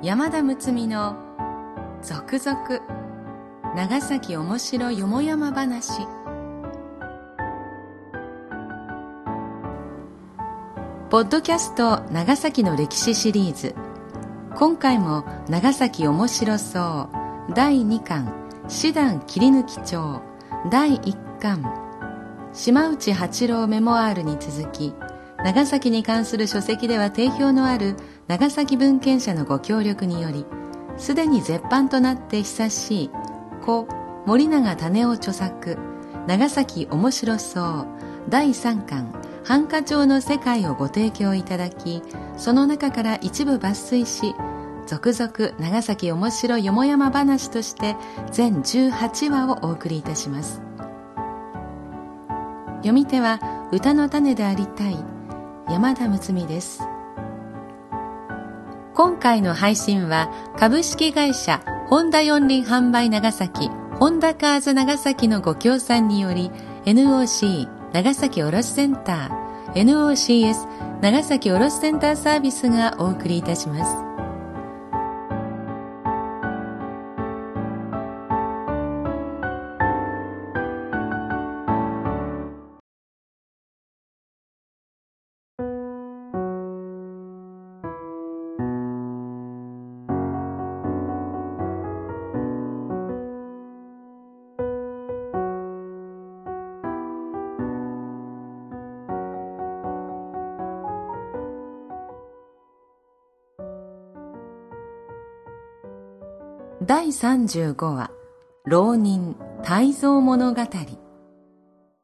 山田睦美の続々長崎おもしろよもやま話。ポッドキャスト長崎の歴史シリーズ、今回も長崎おもしろそう第2巻師団切り抜き帳第1巻島内八郎メモアールに続き、長崎に関する書籍では定評のある長崎文献社のご協力により、すでに絶版となって久しい故森永種夫著作長崎おもしろそう第3巻繁華町の世界をご提供いただき、その中から一部抜粋し、続々長崎おもしろよもやま話として全18話をお送りいたします。読み手は歌の種でありたい山田睦美です。今回の配信は株式会社ホンダ四輪販売長崎ホンダカーズ長崎のご協賛により、 NOC 長崎卸センター NOCS 長崎卸センターサービスがお送りいたします。第35話、浪人泰造物語。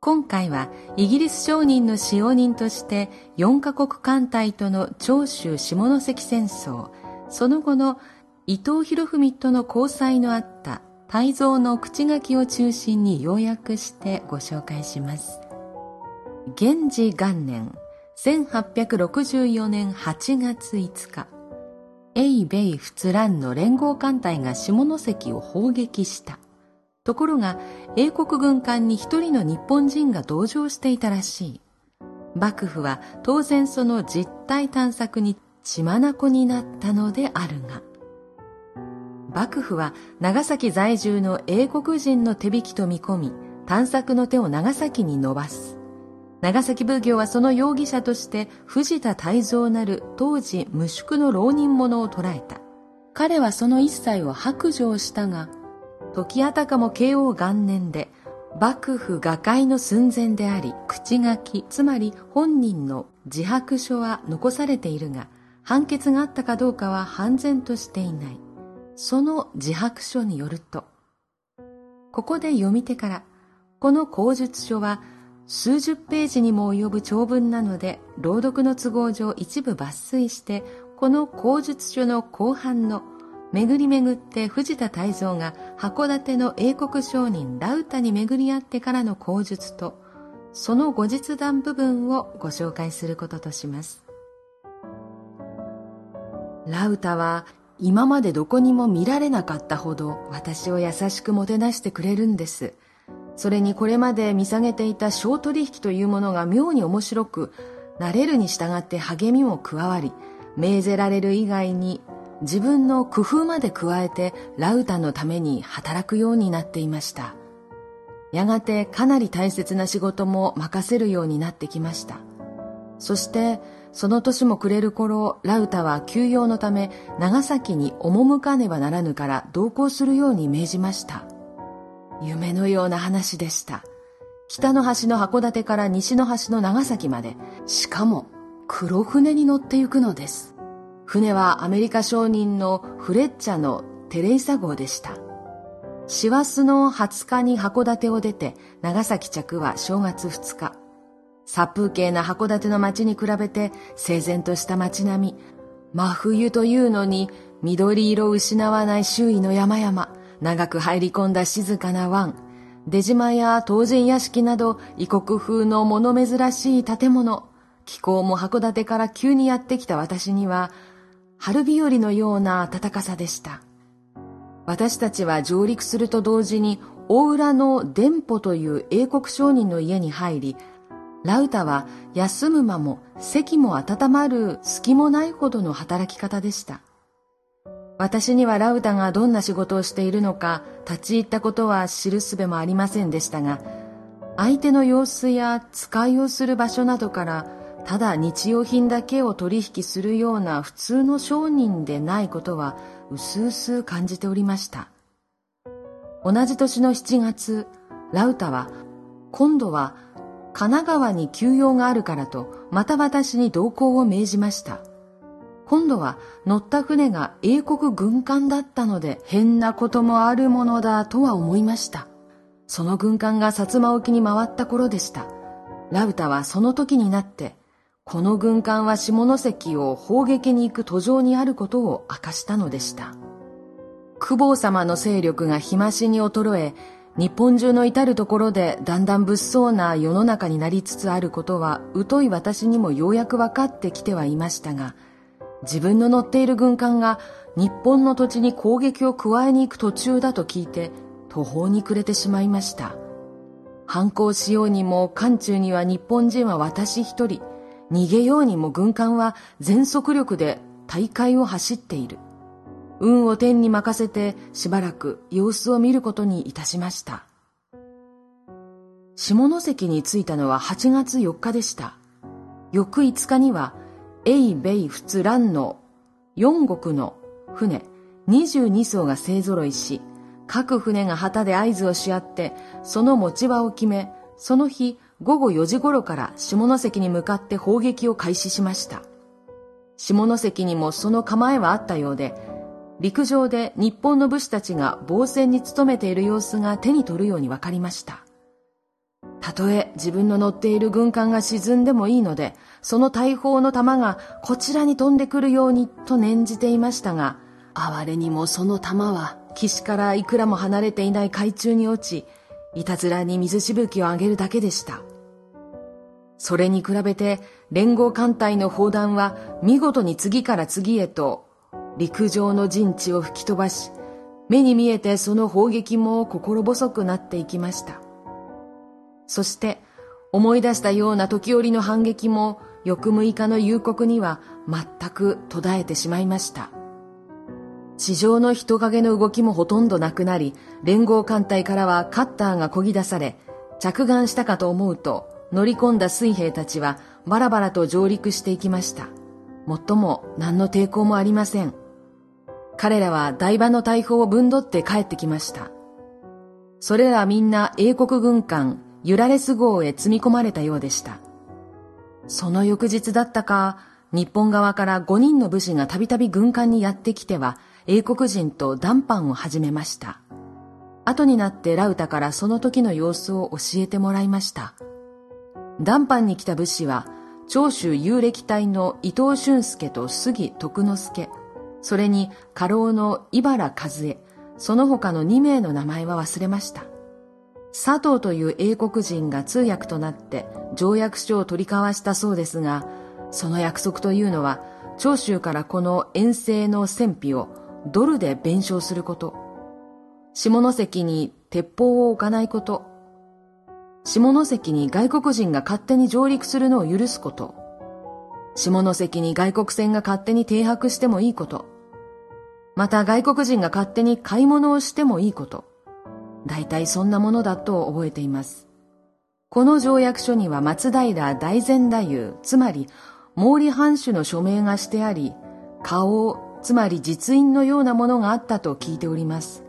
今回はイギリス商人の使用人として4カ国艦隊との長州下関戦争、その後の伊藤博文との交際のあった泰造の口書きを中心に要約してご紹介します。元治元年1864年8月5日、英米仏蘭の連合艦隊が下関を砲撃した。ところが英国軍艦に一人の日本人が同乗していたらしい。幕府は当然その実態探索に血眼になったのであるが、幕府は長崎在住の英国人の手引きと見込み、探索の手を長崎に伸ばす。長崎奉行はその容疑者として藤田泰造なる当時無宿の浪人者を捕らえた。彼はその一切を白状したが、時あたかも慶応元年で幕府瓦解の寸前であり、口書きつまり本人の自白書は残されているが、判決があったかどうかは判然としていない。その自白書によると、ここで読み手から、この口述書は数十ページにも及ぶ長文なので、朗読の都合上一部抜粋して、この口述書の後半の巡り巡って藤田泰造が函館の英国商人ラウタに巡り合ってからの口述と、その後日談部分をご紹介することとします。ラウタは今までどこにも見られなかったほど私を優しくもてなしてくれるんです。それにこれまで見下げていた商取引というものが妙に面白く、慣れるに従って励みも加わり、命ぜられる以外に自分の工夫まで加えてラウタのために働くようになっていました。やがてかなり大切な仕事も任せるようになってきました。そしてその年も暮れる頃、ラウタは休養のため長崎に赴かねばならぬから同行するように命じました。夢のような話でした。北の端の函館から西の端の長崎まで、しかも黒船に乗って行くのです。船はアメリカ商人のフレッチャのテレイサ号でした。師走の20日に函館を出て、長崎着は正月2日。殺風景な函館の町に比べて、整然とした町並み、真冬というのに緑色を失わない周囲の山々、長く入り込んだ静かな湾、出島や東神屋敷など異国風の物珍しい建物、気候も函館から急にやってきた私には春日和のような暖かさでした。私たちは上陸すると同時に大浦の伝保という英国商人の家に入り、ラウタは休む間も席も温まる隙もないほどの働き方でした。私にはラウタがどんな仕事をしているのか立ち入ったことは知るすべもありませんでしたが、相手の様子や使いをする場所などからただ日用品だけを取引するような普通の商人でないことはうすうす感じておりました。同じ年の7月、ラウタは今度は神奈川に休養があるからとまた私に同行を命じました。今度は乗った船が英国軍艦だったので、変なこともあるものだとは思いました。その軍艦が薩摩沖に回った頃でした。ラウタはその時になってこの軍艦は下関を砲撃に行く途上にあることを明かしたのでした。久保様の勢力が日増しに衰え、日本中の至るところでだんだん物騒な世の中になりつつあることは疎い私にもようやく分かってきてはいましたが、自分の乗っている軍艦が日本の土地に攻撃を加えに行く途中だと聞いて途方に暮れてしまいました。反抗しようにも艦中には日本人は私一人、逃げようにも軍艦は全速力で大海を走っている。運を天に任せてしばらく様子を見ることにいたしました。下関に着いたのは8月4日でした。翌5日には英米仏蘭の4国の船22艘が勢ぞろいし、各船が旗で合図をし合ってその持ち場を決め、その日午後4時頃から下関に向かって砲撃を開始しました。下関にもその構えはあったようで、陸上で日本の武士たちが防戦に努めている様子が手に取るように分かりました。たとえ自分の乗っている軍艦が沈んでもいいので、その大砲の弾がこちらに飛んでくるようにと念じていましたが、哀れにもその弾は岸からいくらも離れていない海中に落ち、いたずらに水しぶきを上げるだけでした。それに比べて連合艦隊の砲弾は見事に次から次へと陸上の陣地を吹き飛ばし、目に見えてその砲撃も心細くなっていきました。そして思い出したような時折の反撃も翌6日の夕刻には全く途絶えてしまいました。地上の人影の動きもほとんどなくなり、連合艦隊からはカッターが漕ぎ出され、着岸したかと思うと乗り込んだ水兵たちはバラバラと上陸していきました。もっとも何の抵抗もありません。彼らは台場の大砲をぶんどって帰ってきました。それらみんな英国軍艦ユラレス号へ積み込まれたようでした。その翌日だったか、日本側から5人の武士がたびたび軍艦にやってきては、英国人と談判を始めました。後になってラウタからその時の様子を教えてもらいました。談判に来た武士は、長州遊撃隊の伊藤俊介と杉徳之助、それに家老の井原和恵、その他の2名の名前は忘れました。佐藤という英国人が通訳となって条約書を取り交わしたそうですが、その約束というのは長州からこの遠征の戦費をドルで弁償すること、下関に鉄砲を置かないこと、下関に外国人が勝手に上陸するのを許すこと、下関に外国船が勝手に停泊してもいいこと、また外国人が勝手に買い物をしてもいいこと、大体そんなものだと覚えています。この条約書には松平大前太夫、つまり毛利藩主の署名がしてあり、花押、つまり実印のようなものがあったと聞いております。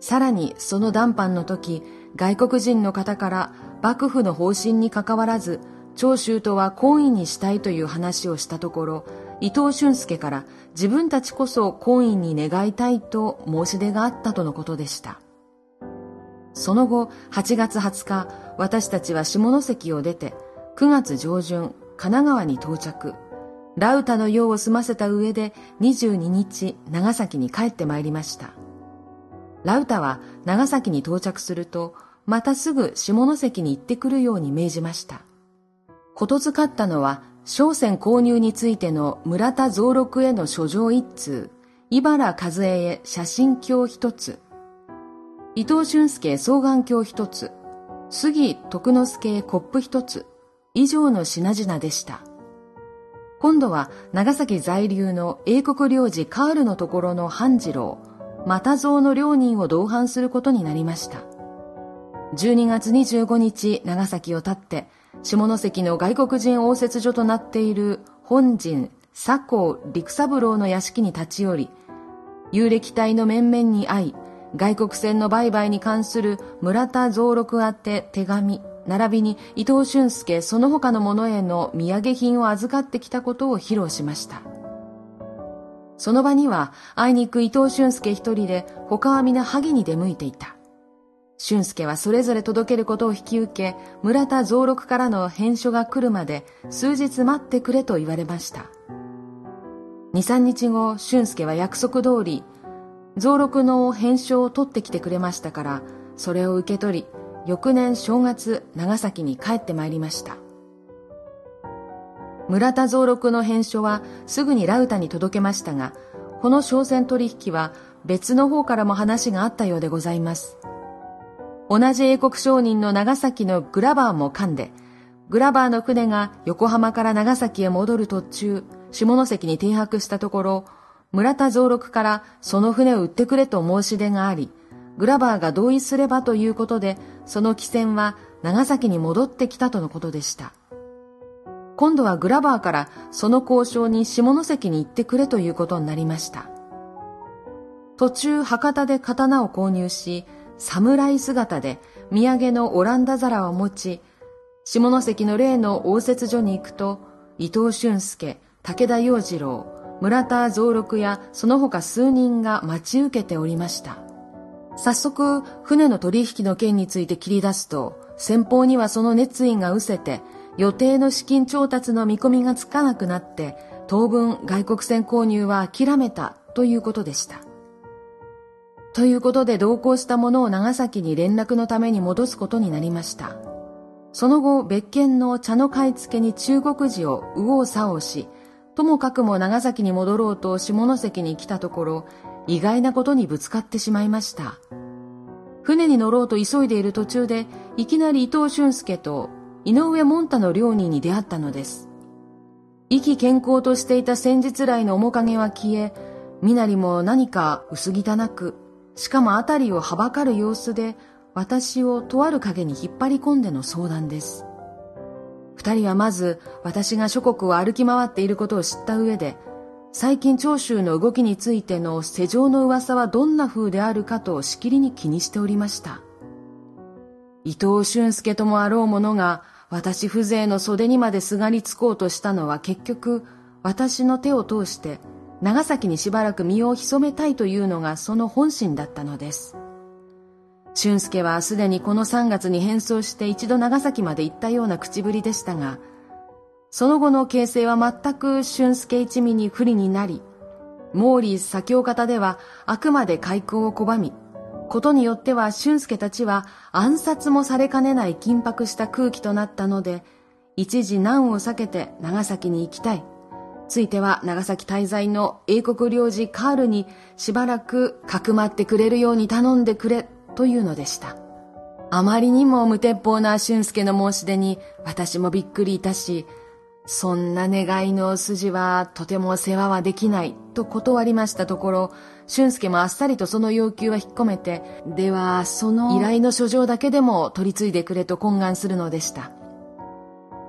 さらにその談判の時、外国人の方から幕府の方針にかかわらず長州とは懇意にしたいという話をしたところ、伊藤俊介から自分たちこそ懇意に願いたいと申し出があったとのことでした。その後8月20日、私たちは下関を出て9月上旬神奈川に到着、ラウタの用を済ませた上で22日長崎に帰ってまいりました。ラウタは長崎に到着するとまたすぐ下関に行ってくるように命じました。ことづかったのは商船購入についての村田蔵六への書状一通、井原和恵へ写真鏡一つ、伊藤俊介へ双眼鏡一つ、杉徳之助へコップ一つ、以上の品々でした。今度は長崎在留の英国領事カールのところの半次郎、又蔵の両人を同伴することになりました。12月25日、長崎を発って、下関の外国人応接所となっている本陣佐向陸三郎の屋敷に立ち寄り、遊歴隊の面々に会い、外国船の売買に関する村田蔵六宛て手紙、並びに伊藤俊介その他の者への土産品を預かってきたことを披露しました。その場には、あいにく伊藤俊介一人で、他は皆萩に出向いていた。俊介はそれぞれ届けることを引き受け、村田蔵六からの返書が来るまで、数日待ってくれと言われました。2、3日後、俊介は約束通り、蔵六の返書を取ってきてくれましたから、それを受け取り、翌年正月、長崎に帰ってまいりました。村田蔵六の返書はすぐにラウタに届けましたが、この商船取引は別の方からも話があったようでございます。同じ英国商人の長崎のグラバーも噛んで、グラバーの船が横浜から長崎へ戻る途中、下関に停泊したところ、村田蔵六からその船を売ってくれと申し出があり、グラバーが同意すればということで、その汽船は長崎に戻ってきたとのことでした。今度はグラバーからその交渉に下関に行ってくれということになりました。途中博多で刀を購入し、侍姿で土産のオランダ皿を持ち、下関の例の応接所に行くと、伊藤俊介、武田洋次郎、村田蔵六やその他数人が待ち受けておりました。早速、船の取引の件について切り出すと、先方にはその熱意が失せて、予定の資金調達の見込みがつかなくなって、当分外国船購入は諦めたということでした。ということで同行した者を長崎に連絡のために戻すことになりました。その後、別件の茶の買い付けに中国人を右往左往し、ともかくも長崎に戻ろうと下関に来たところ、意外なことにぶつかってしまいました。船に乗ろうと急いでいる途中で、いきなり伊藤俊介と、井上門太の両人に出会ったのです。意気健康としていた先日来の面影は消え、身なりも何か薄汚く、しかもあたりをはばかる様子で、私をとある影に引っ張り込んでの相談です。二人はまず、私が諸国を歩き回っていることを知った上で、最近長州の動きについての世情の噂はどんな風であるかとしきりに気にしておりました。伊藤俊介ともあろうものが、私風情の袖にまですがりつこうとしたのは結局、私の手を通して、長崎にしばらく身を潜めたいというのがその本心だったのです。俊介はすでにこの3月に変装して一度長崎まで行ったような口ぶりでしたが、その後の形勢は全く俊介一味に不利になり、毛利左京方ではあくまで開港を拒み、ことによっては俊介たちは暗殺もされかねない緊迫した空気となったので、一時難を避けて長崎に行きたい。ついては長崎滞在の英国領事カールにしばらくかくまってくれるように頼んでくれというのでした。あまりにも無鉄砲な俊介の申し出に私もびっくりいたし、そんな願いの筋はとても世話はできないと断りましたところ、俊介もあっさりとその要求は引っ込めて、ではその依頼の書状だけでも取り次いでくれと懇願するのでした。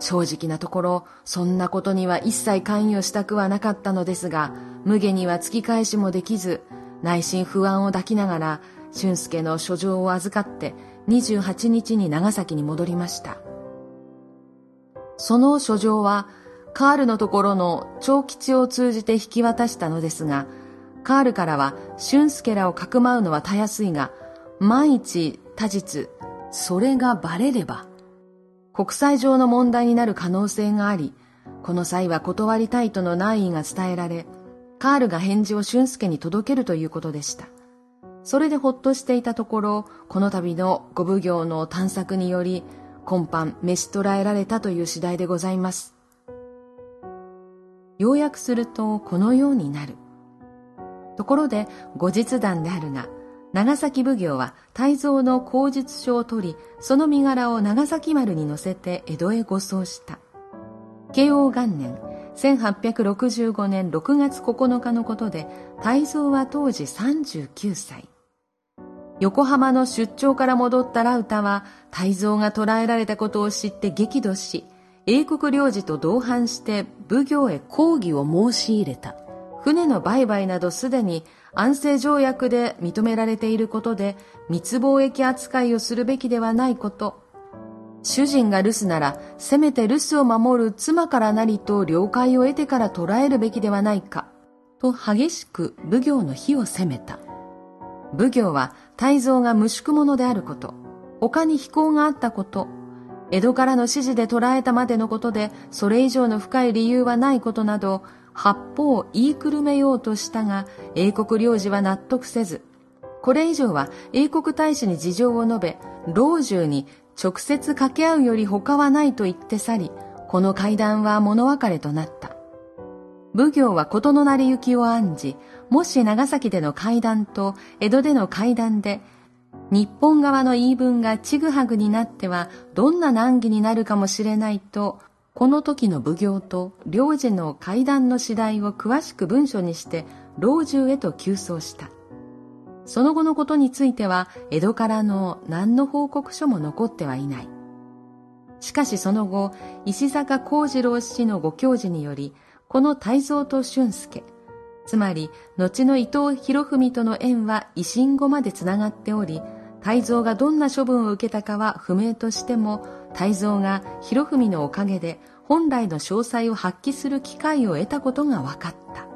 正直なところ、そんなことには一切関与したくはなかったのですが、無下には突き返しもできず、内心不安を抱きながら、俊介の書状を預かって28日に長崎に戻りました。その書状は、カールのところの長吉を通じて引き渡したのですが、カールからは、俊介らをかくまうのはたやすいが、万一他日、それがバレれば、国際上の問題になる可能性があり、この際は断りたいとの難意が伝えられ、カールが返事を俊介に届けるということでした。それでほっとしていたところ、この度のご奉行の探索により、今般召し捕らえられたという次第でございます。要約するとこのようになる。ところで後日談であるが、長崎奉行は泰蔵の口述書を取り、その身柄を長崎丸に乗せて江戸へ護送した。慶応元年1865年6月9日のことで、泰造は当時39歳。横浜の出張から戻ったラウタは、泰造が捕らえられたことを知って激怒し、英国領事と同伴して奉行へ抗議を申し入れた。船の売買などすでに安政条約で認められていることで、密貿易扱いをするべきではないこと。主人が留守なら、せめて留守を守る妻からなりと了解を得てから捕らえるべきではないか、と激しく奉行の非を責めた。奉行は、泰造が無宿者であること、他に非行があったこと、江戸からの指示で捕らえたまでのことで、それ以上の深い理由はないことなど、八方を言いくるめようとしたが、英国領事は納得せず、これ以上は英国大使に事情を述べ、老中に直接掛け合うより他はないと言って去り、この会談は物別れとなった。奉行は事の成り行きを案じ、もし長崎での会談と江戸での会談で、日本側の言い分がちぐはぐになってはどんな難儀になるかもしれないと、この時の奉行と領事の会談の次第を詳しく文書にして老中へと急送した。その後のことについては江戸からの何の報告書も残ってはいない。しかしその後、石坂幸次郎氏のご教示により、この泰造と俊介、つまり後の伊藤博文との縁は維新後までつながっており、泰造がどんな処分を受けたかは不明としても、泰造が博文のおかげで本来の詳細を発揮する機会を得たことが分かった。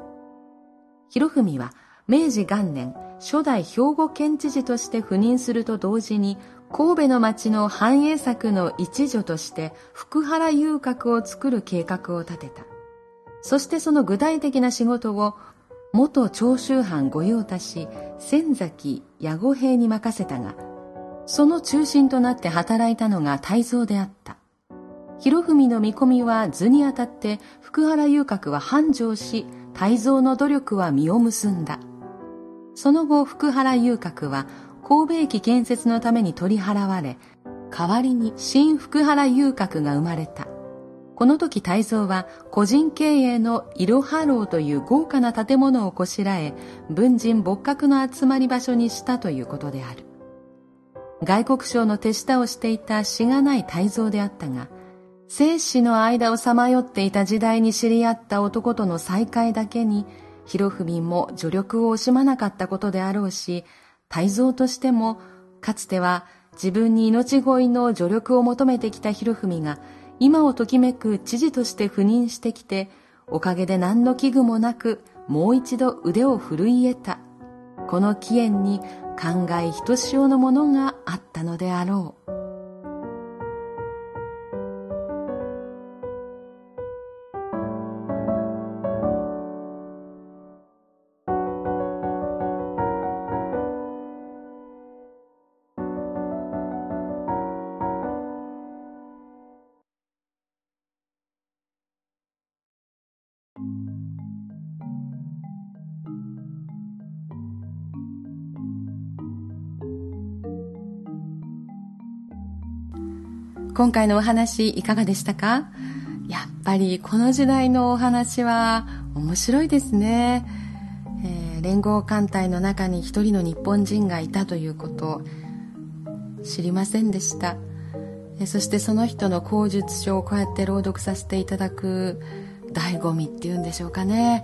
博文は明治元年、初代兵庫県知事として赴任すると同時に、神戸の町の繁栄策の一助として福原遊郭を作る計画を立てた。そしてその具体的な仕事を元長州藩御用達仙崎矢後平に任せたが、その中心となって働いたのが泰造であった。博文の見込みは図にあたって福原遊郭は繁盛し、泰造の努力は実を結んだ。その後福原遊郭は神戸駅建設のために取り払われ、代わりに新福原遊郭が生まれた。この時泰造は個人経営のいろは楼という豪華な建物をこしらえ、文人墨客の集まり場所にしたということである。外国商の手下をしていたしがない泰造であったが、生死の間をさまよっていた時代に知り合った男との再会だけに、博文も助力を惜しまなかったことであろうし、泰造としてもかつては自分に命乞いの助力を求めてきた博文が、今をときめく知事として赴任してきて、おかげで何の危惧もなくもう一度腕を振るい得た、この機縁に感慨ひとしおのものがあったのであろう。今回のお話いかがでしたか？やっぱりこの時代のお話は面白いですね。連合艦隊の中に一人の日本人がいたということ知りませんでした。そしてその人の口述書をこうやって朗読させていただく醍醐味っていうんでしょうかね。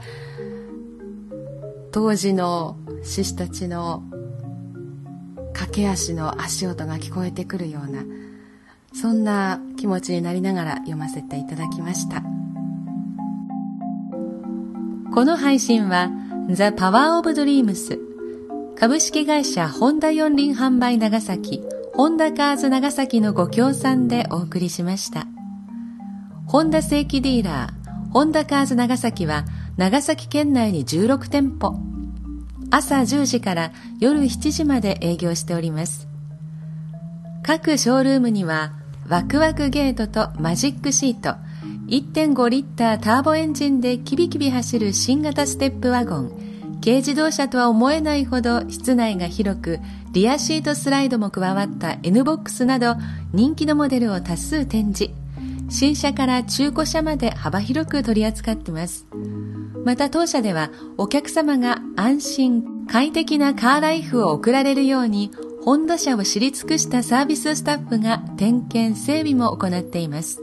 当時の志士たちの駆け足の足音が聞こえてくるような、そんな気持ちになりながら読ませていただきました。この配信は The Power of Dreams 株式会社ホンダ四輪販売長崎ホンダカーズ長崎のご協賛でお送りしました。ホンダ正規ディーラーホンダカーズ長崎は長崎県内に16店舗、朝10時から夜7時まで営業しております。各ショールームにはワクワクゲートとマジックシート、 1.5 リッターターボエンジンでキビキビ走る新型ステップワゴン、軽自動車とは思えないほど室内が広く、リアシートスライドも加わった N ボックスなど人気のモデルを多数展示。新車から中古車まで幅広く取り扱っています。また当社ではお客様が安心快適なカーライフを送られるように本土車を知り尽くしたサービススタッフが点検整備も行っています。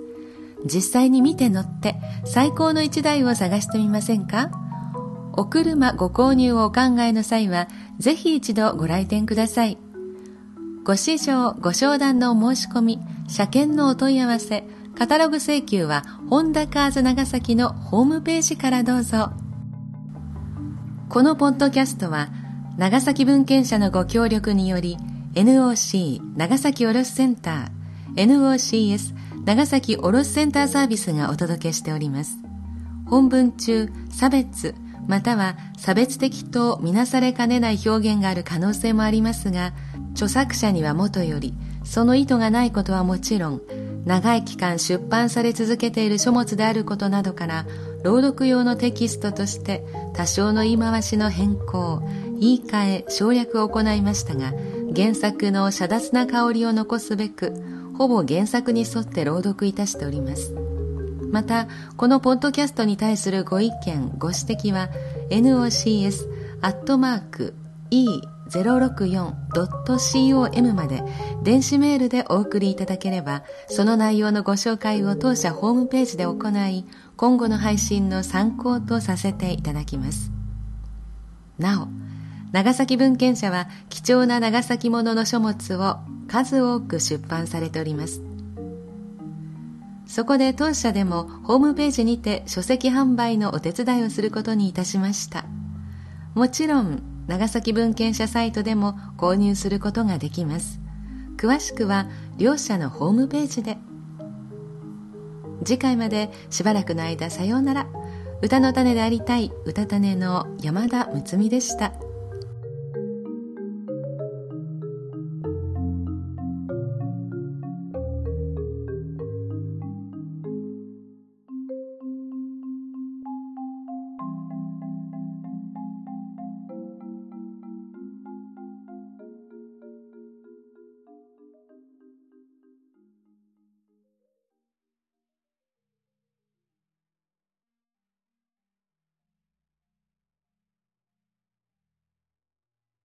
実際に見て乗って最高の1台を探してみませんか？お車ご購入をお考えの際はぜひ一度ご来店ください。ご試乗ご商談のお申し込み、車検のお問い合わせ、カタログ請求はホンダカーズ長崎のホームページからどうぞ。このポッドキャストは長崎文献社のご協力により NOC 長崎卸センター NOCS 長崎卸センターサービスがお届けしております。本文中差別または差別的とみなされかねない表現がある可能性もありますが、著作者にはもとよりその意図がないことはもちろん、長い期間出版され続けている書物であることなどから朗読用のテキストとして多少の言い回しの変更、言い換え、省略を行いましたが、原作の遮断な香りを残すべくほぼ原作に沿って朗読いたしております。またこのポッドキャストに対するご意見ご指摘は nocs@e064.com まで電子メールでお送りいただければ、その内容のご紹介を当社ホームページで行い、今後の配信の参考とさせていただきます。なお長崎文献社は貴重な長崎ものの書物を数多く出版されております。そこで当社でもホームページにて書籍販売のお手伝いをすることにいたしました。もちろん長崎文献社サイトでも購入することができます。詳しくは両社のホームページで。次回までしばらくの間さようなら。歌の種でありたい歌種の山田睦美でした。